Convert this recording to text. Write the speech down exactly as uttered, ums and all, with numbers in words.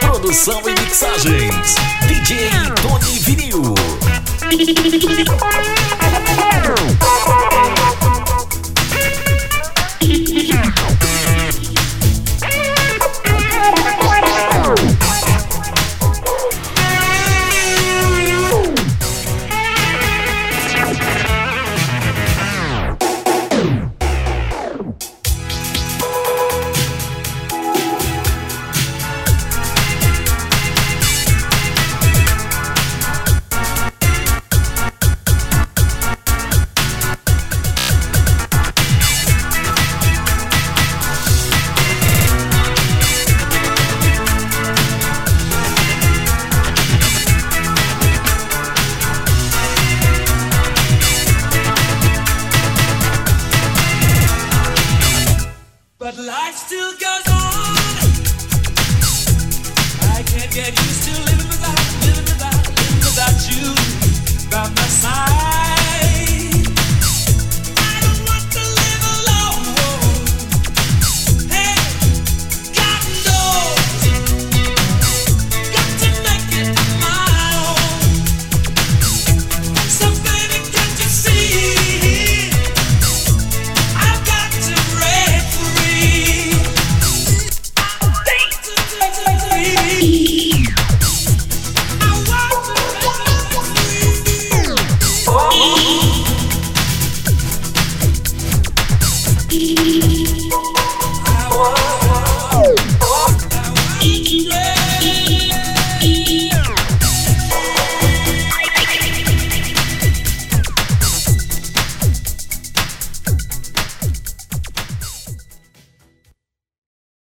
Produção e mixagens, D J Tonnyvinil. Get used to living without, living without, living without you by my side.